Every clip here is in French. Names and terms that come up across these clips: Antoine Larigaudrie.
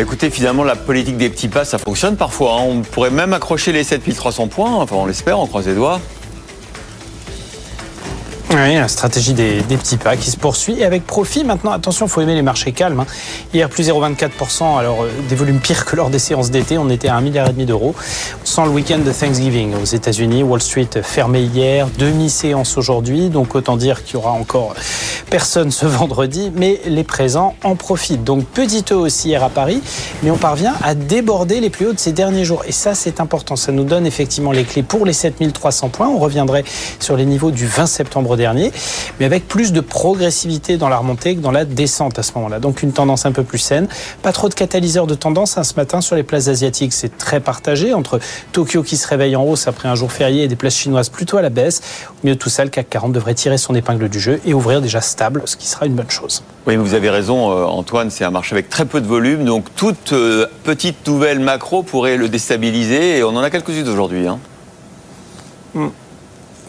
Écoutez, finalement, la politique des petits pas, ça fonctionne parfois. Hein. On pourrait même accrocher les 7300 points, enfin on l'espère, on croise les doigts. Oui, la stratégie des petits pas qui se poursuit. Et avec profit, maintenant, attention, il faut aimer les marchés calmes. Hein. Hier, plus 0,24%, alors des volumes pires que lors des séances d'été. On était à 1,5 milliard d'euros. Sans le week-end de Thanksgiving aux États-Unis, Wall Street fermée hier, demi-séance aujourd'hui. Donc, autant dire qu'il y aura encore personne ce vendredi. Mais les présents en profitent. Donc, petit taux aussi hier à Paris. Mais on parvient à déborder les plus hauts de ces derniers jours. Et ça, c'est important. Ça nous donne effectivement les clés pour les 7300 points. On reviendrait sur les niveaux du 20 septembre dernier, mais avec plus de progressivité dans la remontée que dans la descente à ce moment-là. Donc une tendance un peu plus saine. Pas trop de catalyseurs de tendance hein, ce matin sur les places asiatiques. C'est très partagé entre Tokyo qui se réveille en hausse après un jour férié et des places chinoises plutôt à la baisse. Au milieu de tout ça, le CAC 40 devrait tirer son épingle du jeu et ouvrir déjà stable, ce qui sera une bonne chose. Oui, vous avez raison Antoine, c'est un marché avec très peu de volume, donc toute petite nouvelle macro pourrait le déstabiliser et on en a quelques-unes aujourd'hui. Hein.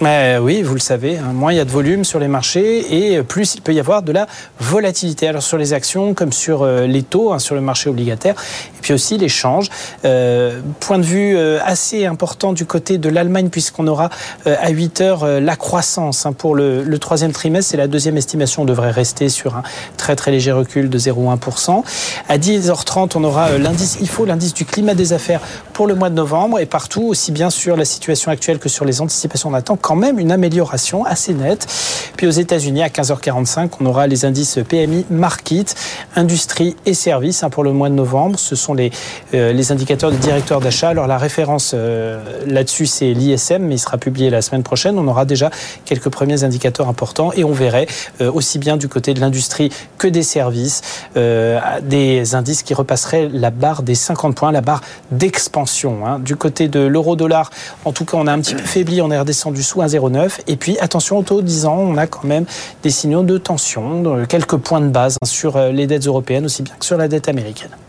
Mais oui, vous le savez, hein, moins il y a de volume sur les marchés et plus il peut y avoir de la volatilité. Alors sur les actions comme sur les taux, hein, sur le marché obligataire et puis aussi l'échange. Point de vue assez important du côté de l'Allemagne puisqu'on aura à 8 heures la croissance hein, pour le troisième trimestre. C'est la deuxième estimation, on devrait rester sur un très très léger recul de 0,1%. À 10h30, on aura l'indice IFO, l'indice du climat des affaires pour le mois de novembre et partout, aussi bien sur la situation actuelle que sur les anticipations d'attente, quand même une amélioration assez nette. Puis aux États-Unis à 15h45, on aura les indices PMI, Market, Industrie et Services pour le mois de novembre. Ce sont les indicateurs des directeurs d'achat. Alors la référence là-dessus, c'est l'ISM, mais il sera publié la semaine prochaine. On aura déjà quelques premiers indicateurs importants et on verrait aussi bien du côté de l'industrie que des services, des indices qui repasseraient la barre des 50 points, la barre d'expansion. Hein. Du côté de l'euro-dollar, en tout cas, on a un petit peu faibli, on est redescendu sous 1,09. Et puis, attention, au taux de 10 ans, on a quand même des signaux de tension, quelques points de base sur les dettes européennes, aussi bien que sur la dette américaine.